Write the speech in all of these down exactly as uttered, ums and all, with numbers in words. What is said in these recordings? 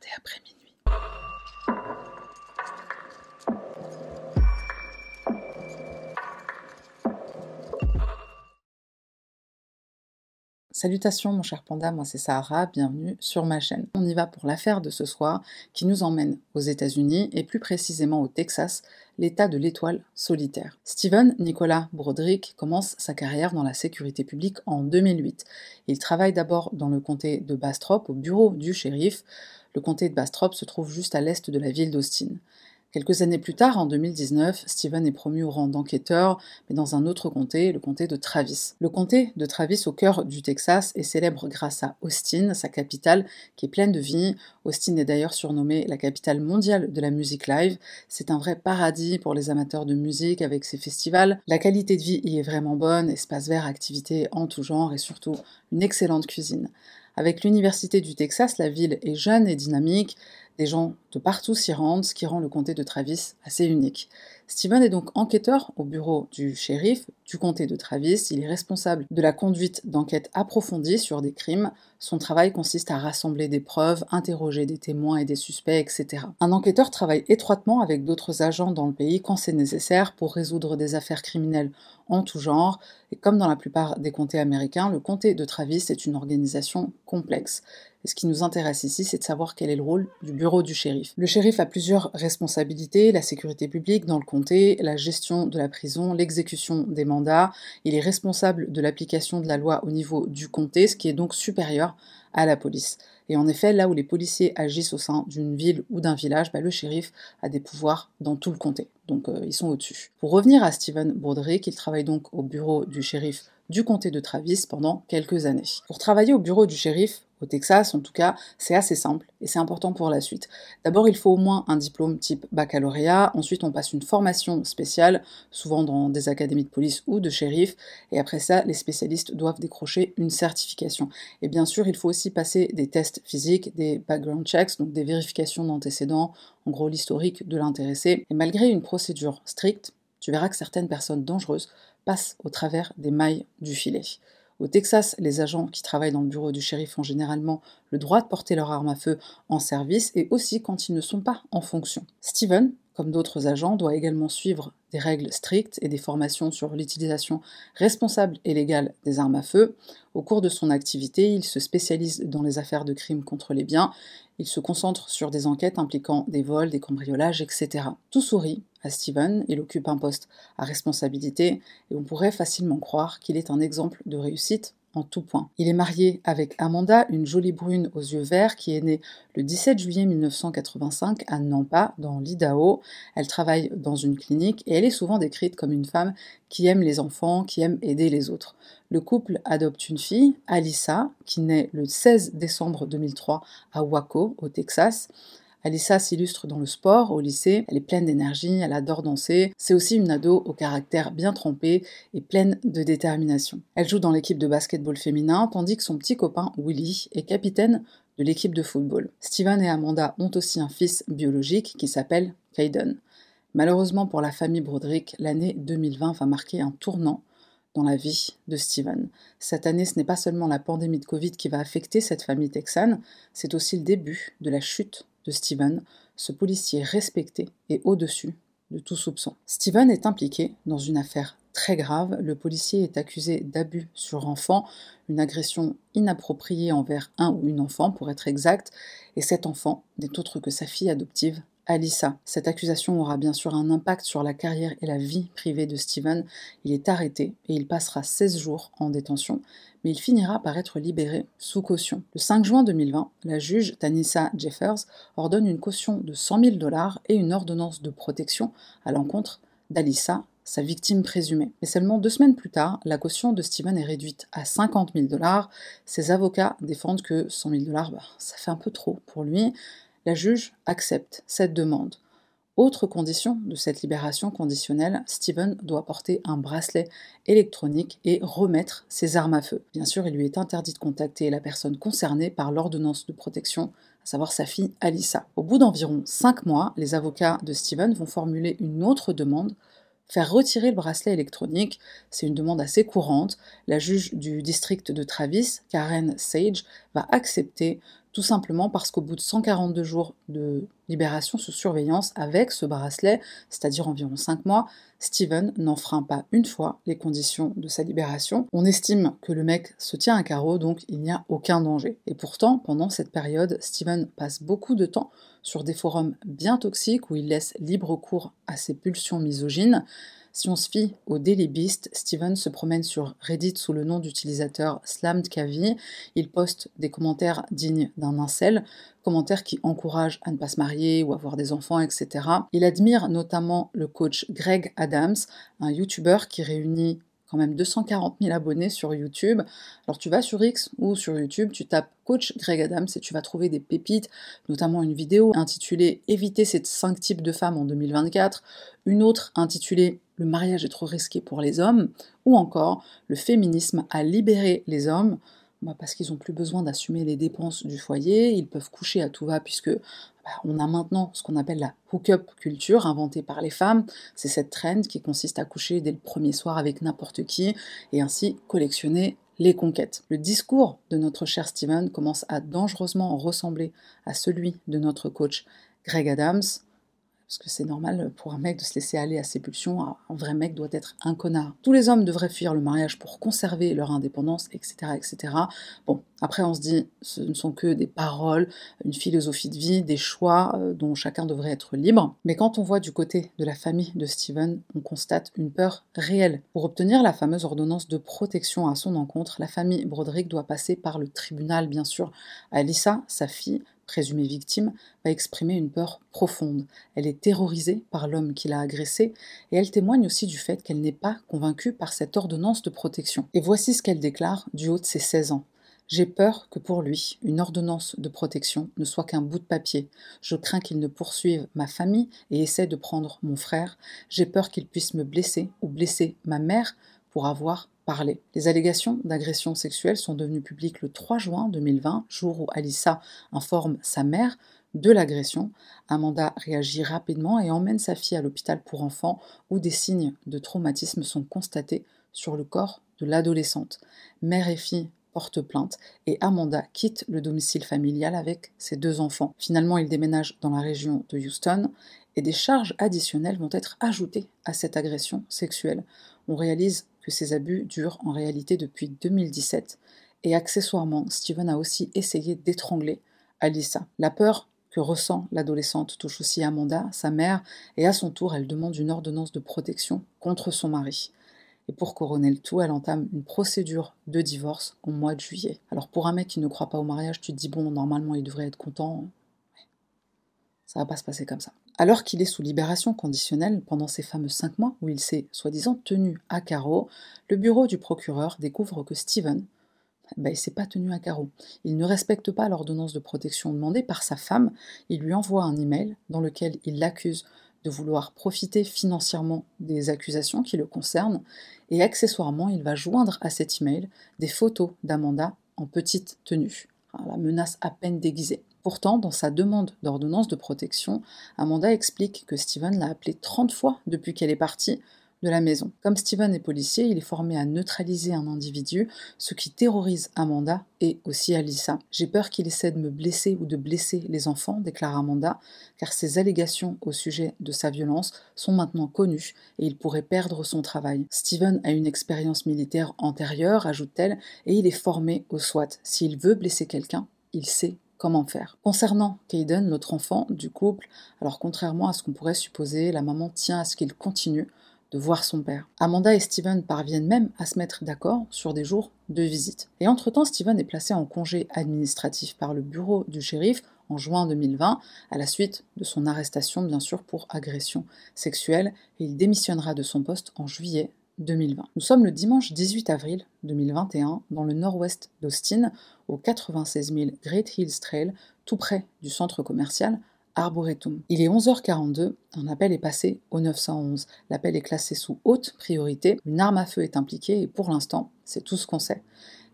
garder après minuit. Salutations mon cher panda, moi c'est Sarah, bienvenue sur ma chaîne. On y va pour l'affaire de ce soir qui nous emmène aux États-Unis et plus précisément au Texas, l'état de l'étoile solitaire. Stephen Nicolas Broderick commence sa carrière dans la sécurité publique en deux mille huit. Il travaille d'abord dans le comté de Bastrop au bureau du shérif. Le comté de Bastrop se trouve juste à l'est de la ville d'Austin. Quelques années plus tard, en deux mille dix-neuf, Stephen est promu au rang d'enquêteur, mais dans un autre comté, le comté de Travis. Le comté de Travis, au cœur du Texas, est célèbre grâce à Austin, sa capitale, qui est pleine de vie. Austin est d'ailleurs surnommée la capitale mondiale de la musique live. C'est un vrai paradis pour les amateurs de musique avec ses festivals. La qualité de vie y est vraiment bonne, espaces verts, activités en tout genre et surtout une excellente cuisine. Avec l'université du Texas, la ville est jeune et dynamique. Des gens de partout s'y rendent, ce qui rend le comté de Travis assez unique. Stephen est donc enquêteur au bureau du shérif du comté de Travis. Il est responsable de la conduite d'enquêtes approfondies sur des crimes. Son travail consiste à rassembler des preuves, interroger des témoins et des suspects, et cetera. Un enquêteur travaille étroitement avec d'autres agents dans le pays quand c'est nécessaire pour résoudre des affaires criminelles en tout genre. Et comme dans la plupart des comtés américains, le comté de Travis est une organisation complexe. Et ce qui nous intéresse ici, c'est de savoir quel est le rôle du bureau du shérif. Le shérif a plusieurs responsabilités, la sécurité publique dans le comté, la gestion de la prison, l'exécution des mandats. Il est responsable de l'application de la loi au niveau du comté, ce qui est donc supérieur à la police. Et en effet, là où les policiers agissent au sein d'une ville ou d'un village, bah, le shérif a des pouvoirs dans tout le comté. Donc euh, ils sont au-dessus. Pour revenir à Stephen Broderick, il travaille donc au bureau du shérif du comté de Travis pendant quelques années. Pour travailler au bureau du shérif, au Texas, en tout cas, c'est assez simple et c'est important pour la suite. D'abord, il faut au moins un diplôme type baccalauréat, ensuite on passe une formation spéciale, souvent dans des académies de police ou de shérif, et après ça, les spécialistes doivent décrocher une certification. Et bien sûr, il faut aussi passer des tests physiques, des background checks, donc des vérifications d'antécédents, en gros l'historique de l'intéressé. Et malgré une procédure stricte, tu verras que certaines personnes dangereuses passent au travers des mailles du filet. Au Texas, les agents qui travaillent dans le bureau du shérif ont généralement le droit de porter leur arme à feu en service et aussi quand ils ne sont pas en fonction. Stephen, comme d'autres agents, doit également suivre des règles strictes et des formations sur l'utilisation responsable et légale des armes à feu. Au cours de son activité, il se spécialise dans les affaires de crimes contre les biens. Il se concentre sur des enquêtes impliquant des vols, des cambriolages, et cetera. Tout sourit à Stephen, il occupe un poste à responsabilité et on pourrait facilement croire qu'il est un exemple de réussite en tout point. Il est marié avec Amanda, une jolie brune aux yeux verts qui est née le dix-sept juillet mille neuf cent quatre-vingt-cinq à Nampa, dans l'Idaho. Elle travaille dans une clinique et elle est souvent décrite comme une femme qui aime les enfants, qui aime aider les autres. Le couple adopte une fille, Alyssa, qui naît le seize décembre deux mille trois à Waco, au Texas. Alyssa s'illustre dans le sport au lycée, elle est pleine d'énergie, elle adore danser, c'est aussi une ado au caractère bien trempé et pleine de détermination. Elle joue dans l'équipe de basketball féminin, tandis que son petit copain Willie est capitaine de l'équipe de football. Stephen et Amanda ont aussi un fils biologique qui s'appelle Kayden. Malheureusement pour la famille Broderick, l'année deux mille vingt va marquer un tournant dans la vie de Stephen. Cette année, ce n'est pas seulement la pandémie de Covid qui va affecter cette famille texane, c'est aussi le début de la chute de Stephen, ce policier respecté et au-dessus de tout soupçon. Stephen est impliqué dans une affaire très grave. Le policier est accusé d'abus sur enfant, une agression inappropriée envers un ou une enfant, pour être exact, et cet enfant n'est autre que sa fille adoptive, Alyssa. Cette accusation aura bien sûr un impact sur la carrière et la vie privée de Stephen. Il est arrêté et il passera seize jours en détention, mais il finira par être libéré sous caution. Le cinq juin deux mille vingt, la juge Tanisha Jeffers ordonne une caution de cent mille dollars et une ordonnance de protection à l'encontre d'Alyssa, sa victime présumée. Mais seulement deux semaines plus tard, la caution de Stephen est réduite à cinquante mille dollars. Ses avocats défendent que cent mille dollars, bah, ça fait un peu trop pour lui. La juge accepte cette demande. Autre condition de cette libération conditionnelle, Stephen doit porter un bracelet électronique et remettre ses armes à feu. Bien sûr, il lui est interdit de contacter la personne concernée par l'ordonnance de protection, à savoir sa fille Alyssa. Au bout d'environ cinq mois, les avocats de Stephen vont formuler une autre demande, faire retirer le bracelet électronique. C'est une demande assez courante. La juge du district de Travis, Karen Sage, va accepter tout simplement parce qu'au bout de cent quarante-deux jours de libération sous surveillance avec ce bracelet, c'est-à-dire environ cinq mois, Stephen n'enfreint pas une fois les conditions de sa libération. On estime que le mec se tient à carreau, donc il n'y a aucun danger. Et pourtant, pendant cette période, Stephen passe beaucoup de temps sur des forums bien toxiques où il laisse libre cours à ses pulsions misogynes. Si on se fie au Daily Beast, Stephen se promène sur Reddit sous le nom d'utilisateur SlammedKavi. Il poste des commentaires dignes d'un incel, commentaires qui encouragent à ne pas se marier ou avoir des enfants, et cetera. Il admire notamment le coach Greg Adams, un YouTuber qui réunit quand même deux cent quarante mille abonnés sur YouTube. Alors tu vas sur X ou sur YouTube, tu tapes coach Greg Adams et tu vas trouver des pépites, notamment une vidéo intitulée « Éviter ces cinq types de femmes en deux mille vingt-quatre », une autre intitulée « Le mariage est trop risqué pour les hommes » ou encore « Le féminisme a libéré les hommes ». Bah parce qu'ils n'ont plus besoin d'assumer les dépenses du foyer, ils peuvent coucher à tout va puisque bah, on a maintenant ce qu'on appelle la hook-up culture inventée par les femmes. C'est cette trend qui consiste à coucher dès le premier soir avec n'importe qui et ainsi collectionner les conquêtes. Le discours de notre cher Stephen commence à dangereusement ressembler à celui de notre coach Greg Adams, parce que c'est normal pour un mec de se laisser aller à ses pulsions, un vrai mec doit être un connard. Tous les hommes devraient fuir le mariage pour conserver leur indépendance, et cetera, et cetera. Bon, après on se dit, ce ne sont que des paroles, une philosophie de vie, des choix dont chacun devrait être libre. Mais quand on voit du côté de la famille de Stephen, on constate une peur réelle. Pour obtenir la fameuse ordonnance de protection à son encontre, la famille Broderick doit passer par le tribunal, bien sûr. Alyssa, sa fille, présumée victime, va exprimer une peur profonde. Elle est terrorisée par l'homme qui l'a agressée et elle témoigne aussi du fait qu'elle n'est pas convaincue par cette ordonnance de protection. Et voici ce qu'elle déclare du haut de ses seize ans. « J'ai peur que pour lui, une ordonnance de protection ne soit qu'un bout de papier. Je crains qu'il ne poursuive ma famille et essaie de prendre mon frère. J'ai peur qu'il puisse me blesser ou blesser ma mère pour avoir parler. » Les allégations d'agression sexuelle sont devenues publiques le trois juin deux mille vingt, jour où Alyssa informe sa mère de l'agression. Amanda réagit rapidement et emmène sa fille à l'hôpital pour enfants où des signes de traumatisme sont constatés sur le corps de l'adolescente. Mère et fille porte plainte et Amanda quitte le domicile familial avec ses deux enfants. Finalement, ils déménagent dans la région de Houston et des charges additionnelles vont être ajoutées à cette agression sexuelle. On réalise que ces abus durent en réalité depuis deux mille dix-sept et accessoirement, Stephen a aussi essayé d'étrangler Alyssa. La peur que ressent l'adolescente touche aussi Amanda, sa mère, et à son tour, elle demande une ordonnance de protection contre son mari. Et pour couronner le tout, elle entame une procédure de divorce au mois de juillet. Alors pour un mec qui ne croit pas au mariage, tu te dis « bon, normalement, il devrait être content ». Ça va pas se passer comme ça. Alors qu'il est sous libération conditionnelle pendant ces fameux cinq mois où il s'est soi-disant tenu à carreau, le bureau du procureur découvre que Stephen, ben, il s'est pas tenu à carreau. Il ne respecte pas l'ordonnance de protection demandée par sa femme. Il lui envoie un email dans lequel il l'accuse de vouloir profiter financièrement des accusations qui le concernent et accessoirement, il va joindre à cet email des photos d'Amanda en petite tenue. La menace à peine déguisée. Pourtant, dans sa demande d'ordonnance de protection, Amanda explique que Stephen l'a appelée trente fois depuis qu'elle est partie de la maison. Comme Stephen est policier, il est formé à neutraliser un individu, ce qui terrorise Amanda et aussi Alyssa. « J'ai peur qu'il essaie de me blesser ou de blesser les enfants », déclare Amanda, car ses allégations au sujet de sa violence sont maintenant connues et il pourrait perdre son travail. « Stephen a une expérience militaire antérieure », ajoute-t-elle, « et il est formé au SWAT. S'il veut blesser quelqu'un, il sait comment faire. » Concernant Kayden, notre enfant du couple, alors contrairement à ce qu'on pourrait supposer, la maman tient à ce qu'il continue de voir son père. Amanda et Stephen parviennent même à se mettre d'accord sur des jours de visite. Et entre-temps, Stephen est placé en congé administratif par le bureau du shérif en juin deux mille vingt, à la suite de son arrestation, bien sûr, pour agression sexuelle, et il démissionnera de son poste en juillet deux mille vingt. Nous sommes le dimanche dix-huit avril deux mille vingt et un, dans le nord-ouest d'Austin, au quatre-vingt-seize mille Great Hills Trail, tout près du centre commercial Arboretum. Il est onze heures quarante-deux, un appel est passé au neuf cent onze. L'appel est classé sous haute priorité, une arme à feu est impliquée et pour l'instant, c'est tout ce qu'on sait.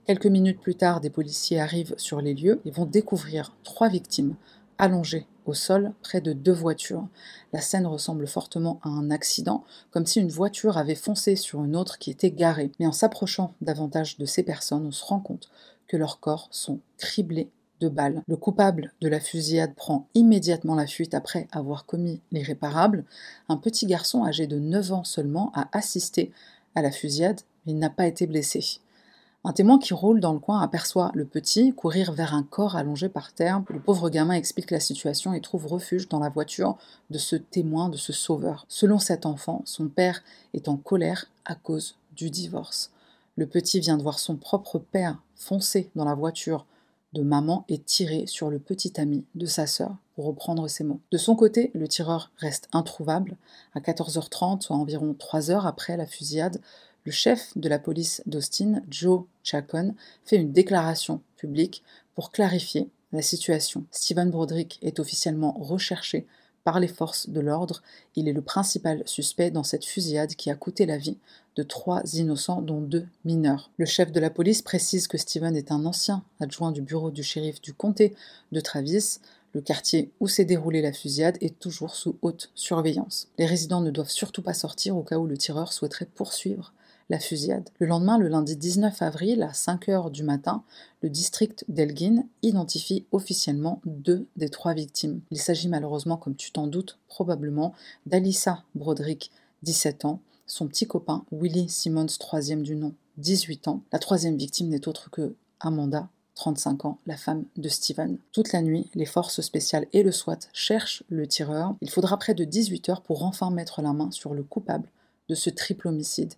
Quelques minutes plus tard, des policiers arrivent sur les lieux et vont découvrir trois victimes allongées au sol près de deux voitures. La scène ressemble fortement à un accident, comme si une voiture avait foncé sur une autre qui était garée. Mais en s'approchant davantage de ces personnes, on se rend compte que leurs corps sont criblés de balles. Le coupable de la fusillade prend immédiatement la fuite après avoir commis l'irréparable. Un petit garçon âgé de neuf ans seulement a assisté à la fusillade, mais il n'a pas été blessé. Un témoin qui roule dans le coin aperçoit le petit courir vers un corps allongé par terre. Le pauvre gamin explique la situation et trouve refuge dans la voiture de ce témoin, de ce sauveur. Selon cet enfant, son père est en colère à cause du divorce. Le petit vient de voir son propre père foncer dans la voiture de maman et tirer sur le petit ami de sa sœur, pour reprendre ses mots. De son côté, le tireur reste introuvable. À quatorze heures trente, soit environ trois heures après la fusillade, le chef de la police d'Austin, Joe Chacon, fait une déclaration publique pour clarifier la situation. Stephen Broderick est officiellement recherché par les forces de l'ordre. Il est le principal suspect dans cette fusillade qui a coûté la vie de trois innocents, dont deux mineurs. Le chef de la police précise que Stephen est un ancien adjoint du bureau du shérif du comté de Travis. Le quartier où s'est déroulée la fusillade est toujours sous haute surveillance. Les résidents ne doivent surtout pas sortir au cas où le tireur souhaiterait poursuivre la fusillade. Le lendemain, le lundi dix-neuf avril, à cinq heures du matin, le district d'Elgin identifie officiellement deux des trois victimes. Il s'agit malheureusement, comme tu t'en doutes probablement, d'Alyssa Broderick, dix-sept ans, son petit copain Willie Simmons, troisième du nom, dix-huit ans. La troisième victime n'est autre que Amanda, trente-cinq ans, la femme de Stephen. Toute la nuit, les forces spéciales et le SWAT cherchent le tireur. Il faudra près de dix-huit heures pour enfin mettre la main sur le coupable de ce triple homicide.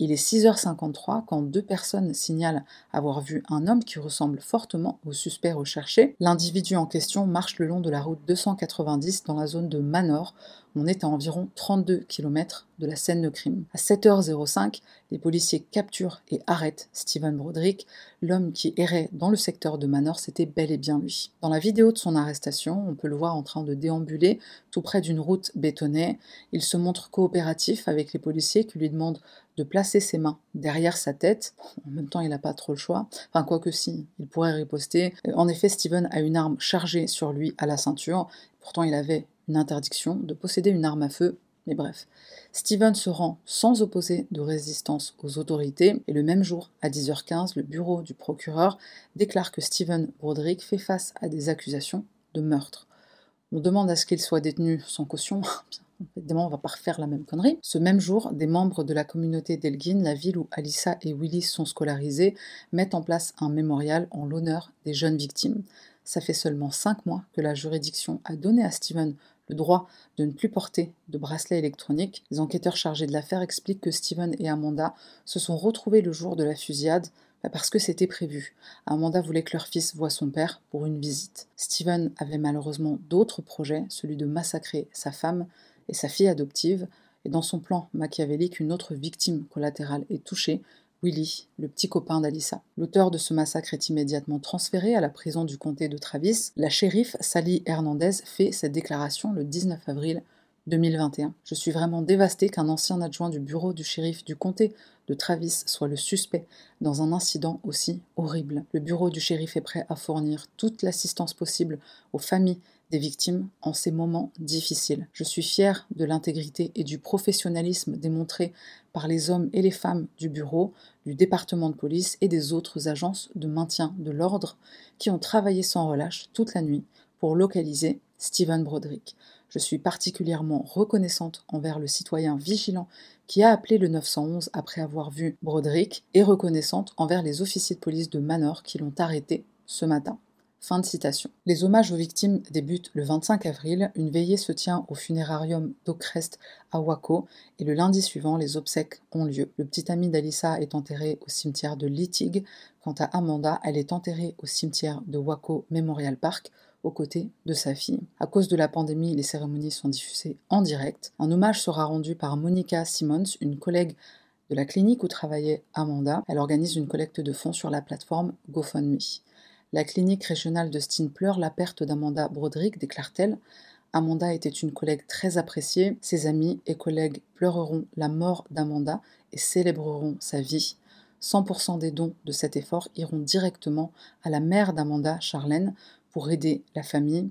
Il est six heures cinquante-trois quand deux personnes signalent avoir vu un homme qui ressemble fortement au suspect recherché. L'individu en question marche le long de la route deux cent quatre-vingt-dix dans la zone de Manor. On est à environ trente-deux kilomètres de la scène de crime. À sept heures cinq, les policiers capturent et arrêtent Stephen Broderick. L'homme qui errait dans le secteur de Manor, c'était bel et bien lui. Dans la vidéo de son arrestation, on peut le voir en train de déambuler tout près d'une route bétonnée. Il se montre coopératif avec les policiers qui lui demandent de placer ses mains derrière sa tête. En même temps, il n'a pas trop le choix. Enfin, quoique si, il pourrait riposter. En effet, Stephen a une arme chargée sur lui à la ceinture. Pourtant, il avait une interdiction de posséder une arme à feu, mais bref. Stephen se rend sans opposer de résistance aux autorités, et le même jour, à dix heures quinze, le bureau du procureur déclare que Stephen Broderick fait face à des accusations de meurtre. On demande à ce qu'il soit détenu sans caution. Évidemment, on va pas refaire la même connerie. Ce même jour, des membres de la communauté d'Elgin, la ville où Alyssa et Willie sont scolarisés, mettent en place un mémorial en l'honneur des jeunes victimes. Ça fait seulement cinq mois que la juridiction a donné à Stephen le droit de ne plus porter de bracelet électronique. Les enquêteurs chargés de l'affaire expliquent que Stephen et Amanda se sont retrouvés le jour de la fusillade parce que c'était prévu. Amanda voulait que leur fils voie son père pour une visite. Stephen avait malheureusement d'autres projets, celui de massacrer sa femme et sa fille adoptive. Et dans son plan machiavélique, une autre victime collatérale est touchée, Willie, le petit copain d'Alyssa. L'auteur de ce massacre est immédiatement transféré à la prison du comté de Travis. La shérif Sally Hernandez fait cette déclaration le dix-neuf avril deux mille vingt et un. « Je suis vraiment dévastée qu'un ancien adjoint du bureau du shérif du comté de Travis soit le suspect dans un incident aussi horrible. Le bureau du shérif est prêt à fournir toute l'assistance possible aux familles des victimes en ces moments difficiles. Je suis fière de l'intégrité et du professionnalisme démontrés par les hommes et les femmes du bureau, du département de police et des autres agences de maintien de l'ordre qui ont travaillé sans relâche toute la nuit pour localiser Stephen Broderick. Je suis particulièrement reconnaissante envers le citoyen vigilant qui a appelé le neuf cent onze après avoir vu Broderick et reconnaissante envers les officiers de police de Manor qui l'ont arrêté ce matin. » Fin de citation. Les hommages aux victimes débutent le vingt-cinq avril, une veillée se tient au funérarium d'Oakrest à Waco et le lundi suivant, les obsèques ont lieu. Le petit ami d'Alyssa est enterré au cimetière de Littig. Quant à Amanda, elle est enterrée au cimetière de Waco Memorial Park aux côtés de sa fille. À cause de la pandémie, les cérémonies sont diffusées en direct. Un hommage sera rendu par Monica Simmons, une collègue de la clinique où travaillait Amanda. Elle organise une collecte de fonds sur la plateforme GoFundMe. La clinique régionale de Stein pleure la perte d'Amanda Broderick, déclare-t-elle. Amanda était une collègue très appréciée. Ses amis et collègues pleureront la mort d'Amanda et célébreront sa vie. cent pour cent des dons de cet effort iront directement à la mère d'Amanda, Charlene, pour aider la famille.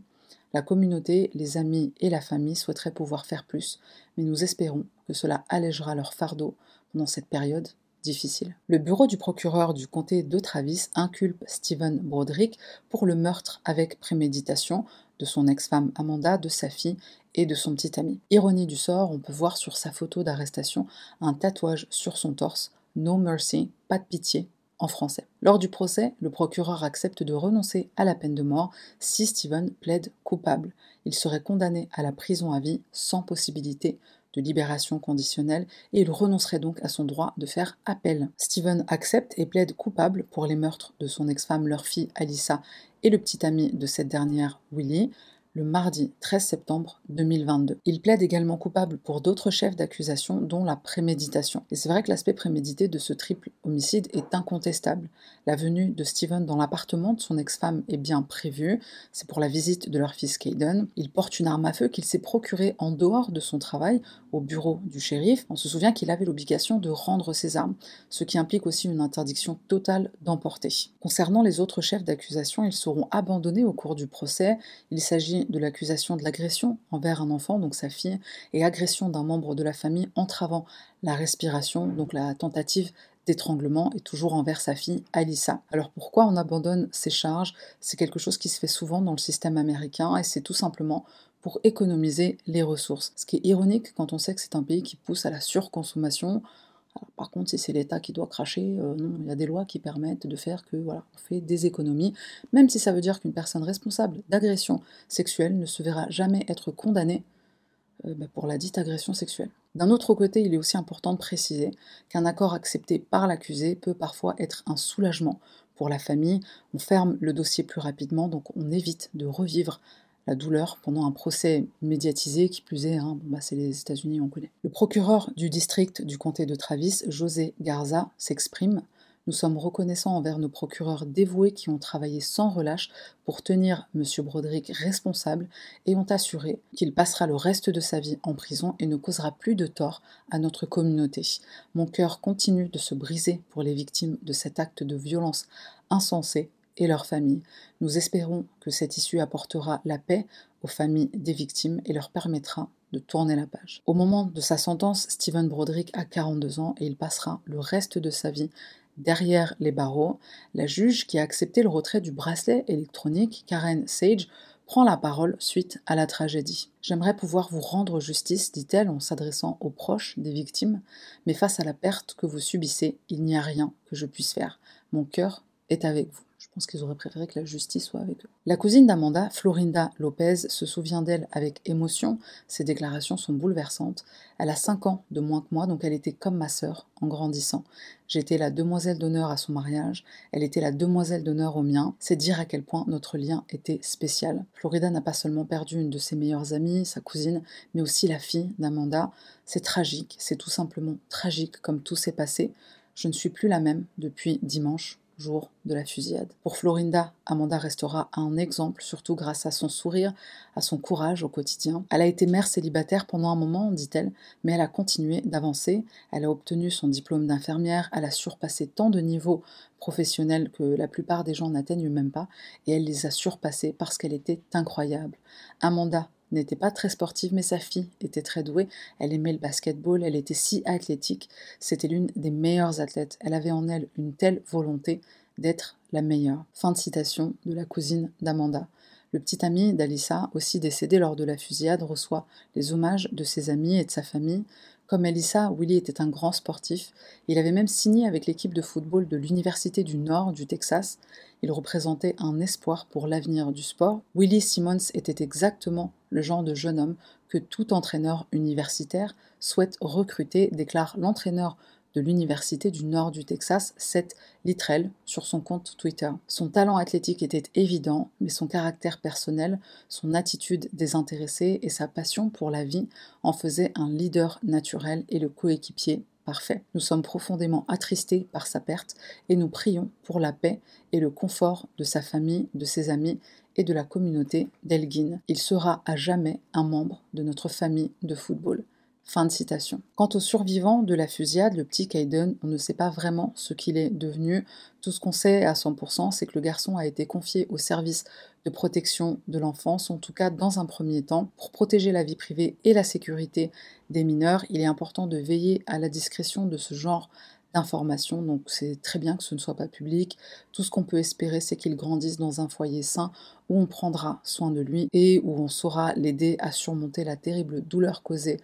La communauté, les amis et la famille souhaiteraient pouvoir faire plus, mais nous espérons que cela allégera leur fardeau pendant cette période difficile. Le bureau du procureur du comté de Travis inculpe Stephen Broderick pour le meurtre avec préméditation de son ex-femme Amanda, de sa fille et de son petit ami. Ironie du sort, on peut voir sur sa photo d'arrestation un tatouage sur son torse, « No mercy », pas de pitié, en français. Lors du procès, le procureur accepte de renoncer à la peine de mort si Stephen plaide coupable. Il serait condamné à la prison à vie sans possibilité de libération conditionnelle et il renoncerait donc à son droit de faire appel. Stephen accepte et plaide coupable pour les meurtres de son ex-femme, leur fille Alyssa et le petit ami de cette dernière, Willie, le mardi treize septembre deux mille vingt-deux. Il plaide également coupable pour d'autres chefs d'accusation, dont la préméditation. Et c'est vrai que l'aspect prémédité de ce triple homicide est incontestable. La venue de Stephen dans l'appartement de son ex-femme est bien prévue, c'est pour la visite de leur fils Kayden. Il porte une arme à feu qu'il s'est procurée en dehors de son travail, au bureau du shérif. On se souvient qu'il avait l'obligation de rendre ses armes, ce qui implique aussi une interdiction totale d'emporter. Concernant les autres chefs d'accusation, ils seront abandonnés au cours du procès. Il s'agit de l'accusation de l'agression envers un enfant, donc sa fille, et agression d'un membre de la famille entravant la respiration, donc la tentative d'étranglement, et toujours envers sa fille Alyssa. Alors pourquoi on abandonne ces charges? C'est quelque chose qui se fait souvent dans le système américain et c'est tout simplement pour économiser les ressources. Ce qui est ironique quand on sait que c'est un pays qui pousse à la surconsommation. Alors, par contre, si c'est l'État qui doit cracher, euh, non, il y a des lois qui permettent de faire que, voilà, on fait des économies, même si ça veut dire qu'une personne responsable d'agression sexuelle ne se verra jamais être condamnée euh, bah, pour la dite agression sexuelle. D'un autre côté, il est aussi important de préciser qu'un accord accepté par l'accusé peut parfois être un soulagement pour la famille. On ferme le dossier plus rapidement, donc on évite de revivre la douleur pendant un procès médiatisé, qui plus est, hein, bah c'est les États-Unis, on connaît. Le procureur du district du comté de Travis, José Garza, s'exprime. Nous sommes reconnaissants envers nos procureurs dévoués qui ont travaillé sans relâche pour tenir M. Broderick responsable et ont assuré qu'il passera le reste de sa vie en prison et ne causera plus de tort à notre communauté. Mon cœur continue de se briser pour les victimes de cet acte de violence insensé et leurs familles. Nous espérons que cette issue apportera la paix aux familles des victimes et leur permettra de tourner la page. Au moment de sa sentence, Stephen Broderick a quarante-deux ans et il passera le reste de sa vie derrière les barreaux. La juge qui a accepté le retrait du bracelet électronique, Karen Sage, prend la parole suite à la tragédie. « J'aimerais pouvoir vous rendre justice, dit-elle en s'adressant aux proches des victimes, mais face à la perte que vous subissez, il n'y a rien que je puisse faire. Mon cœur est avec vous. » Je pense qu'ils auraient préféré que la justice soit avec eux. La cousine d'Amanda, Florinda Lopez, se souvient d'elle avec émotion. Ses déclarations sont bouleversantes. Elle a cinq ans de moins que moi, donc elle était comme ma sœur en grandissant. J'étais la demoiselle d'honneur à son mariage. Elle était la demoiselle d'honneur au mien. C'est dire à quel point notre lien était spécial. Florinda n'a pas seulement perdu une de ses meilleures amies, sa cousine, mais aussi la fille d'Amanda. C'est tragique, c'est tout simplement tragique comme tout s'est passé. Je ne suis plus la même depuis dimanche, jour de la fusillade. Pour Florinda, Amanda restera un exemple, surtout grâce à son sourire, à son courage au quotidien. Elle a été mère célibataire pendant un moment, dit-elle, mais elle a continué d'avancer. Elle a obtenu son diplôme d'infirmière, elle a surpassé tant de niveaux professionnels que la plupart des gens n'atteignent même pas, et elle les a surpassés parce qu'elle était incroyable. Amanda n'était pas très sportive, mais sa fille était très douée. Elle aimait le basketball, elle était si athlétique. C'était l'une des meilleures athlètes. Elle avait en elle une telle volonté d'être la meilleure. Fin de citation de la cousine d'Amanda. Le petit ami d'Alyssa, aussi décédé lors de la fusillade, reçoit les hommages de ses amis et de sa famille. Comme Alyssa, Willie était un grand sportif. Il avait même signé avec l'équipe de football de l'Université du Nord du Texas. Il représentait un espoir pour l'avenir du sport. Willie Simmons était exactement le genre de jeune homme que tout entraîneur universitaire souhaite recruter, déclare l'entraîneur de l'Université du Nord du Texas, Seth Littrell, sur son compte Twitter. Son talent athlétique était évident, mais son caractère personnel, son attitude désintéressée et sa passion pour la vie en faisaient un leader naturel et le coéquipier parfait. Nous sommes profondément attristés par sa perte et nous prions pour la paix et le confort de sa famille, de ses amis et de la communauté d'Elgin. Il sera à jamais un membre de notre famille de football. Fin de citation. Quant aux survivants de la fusillade, le petit Kayden, on ne sait pas vraiment ce qu'il est devenu. Tout ce qu'on sait à cent pour cent, c'est que le garçon a été confié au service de protection de l'enfance, en tout cas dans un premier temps. Pour protéger la vie privée et la sécurité des mineurs, il est important de veiller à la discrétion de ce genre d'informations, donc c'est très bien que ce ne soit pas public. Tout ce qu'on peut espérer, c'est qu'il grandisse dans un foyer sain où on prendra soin de lui et où on saura l'aider à surmonter la terrible douleur causée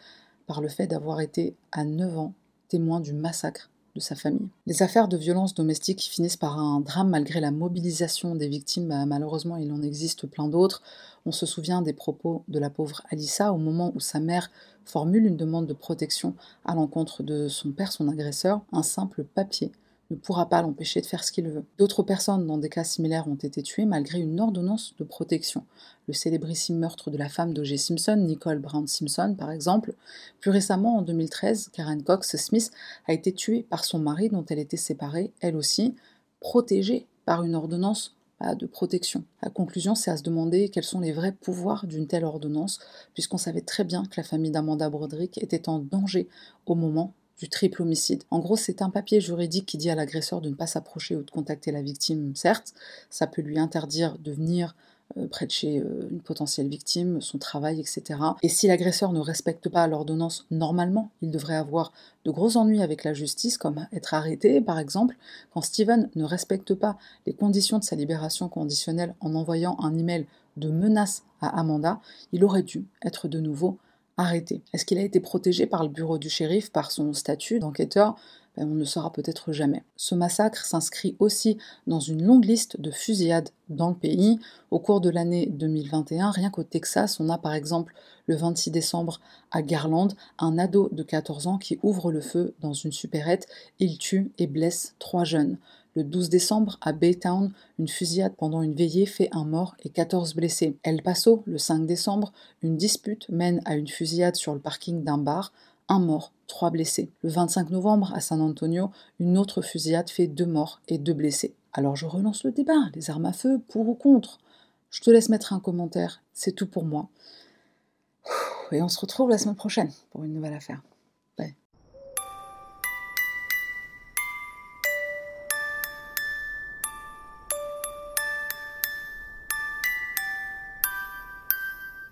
par le fait d'avoir été à neuf ans témoin du massacre de sa famille. Les affaires de violence domestique finissent par un drame malgré la mobilisation des victimes. Bah, malheureusement, il en existe plein d'autres. On se souvient des propos de la pauvre Alyssa au moment où sa mère formule une demande de protection à l'encontre de son père, son agresseur. Un simple papier ne pourra pas l'empêcher de faire ce qu'il veut. D'autres personnes dans des cas similaires ont été tuées malgré une ordonnance de protection. Le célébrissime meurtre de la femme d'O J Simpson, Nicole Brown Simpson par exemple. Plus récemment, en deux mille treize, Karen Cox Smith a été tuée par son mari dont elle était séparée, elle aussi, protégée par une ordonnance de protection. La conclusion, c'est à se demander quels sont les vrais pouvoirs d'une telle ordonnance, puisqu'on savait très bien que la famille d'Amanda Broderick était en danger au moment du triple homicide. En gros, c'est un papier juridique qui dit à l'agresseur de ne pas s'approcher ou de contacter la victime, certes, ça peut lui interdire de venir euh, près de chez euh, une potentielle victime, son travail, et cetera. Et si l'agresseur ne respecte pas l'ordonnance, normalement, il devrait avoir de gros ennuis avec la justice, comme être arrêté, par exemple. Quand Stephen ne respecte pas les conditions de sa libération conditionnelle en envoyant un email de menace à Amanda, il aurait dû être de nouveau arrêté. Est-ce qu'il a été protégé par le bureau du shérif, par son statut d'enquêteur ? Ben, on ne le saura peut-être jamais. Ce massacre s'inscrit aussi dans une longue liste de fusillades dans le pays. Au cours de l'année deux mille vingt et un, rien qu'au Texas, on a par exemple le vingt-six décembre à Garland, un ado de quatorze ans qui ouvre le feu dans une supérette. Il tue et blesse trois jeunes. Le douze décembre, à Baytown, une fusillade pendant une veillée fait un mort et quatorze blessés. El Paso, le cinq décembre, une dispute mène à une fusillade sur le parking d'un bar, un mort, trois blessés. Le vingt-cinq novembre, à San Antonio, une autre fusillade fait deux morts et deux blessés. Alors je relance le débat, les armes à feu, pour ou contre ? Je te laisse mettre un commentaire, c'est tout pour moi. Et on se retrouve la semaine prochaine pour une nouvelle affaire.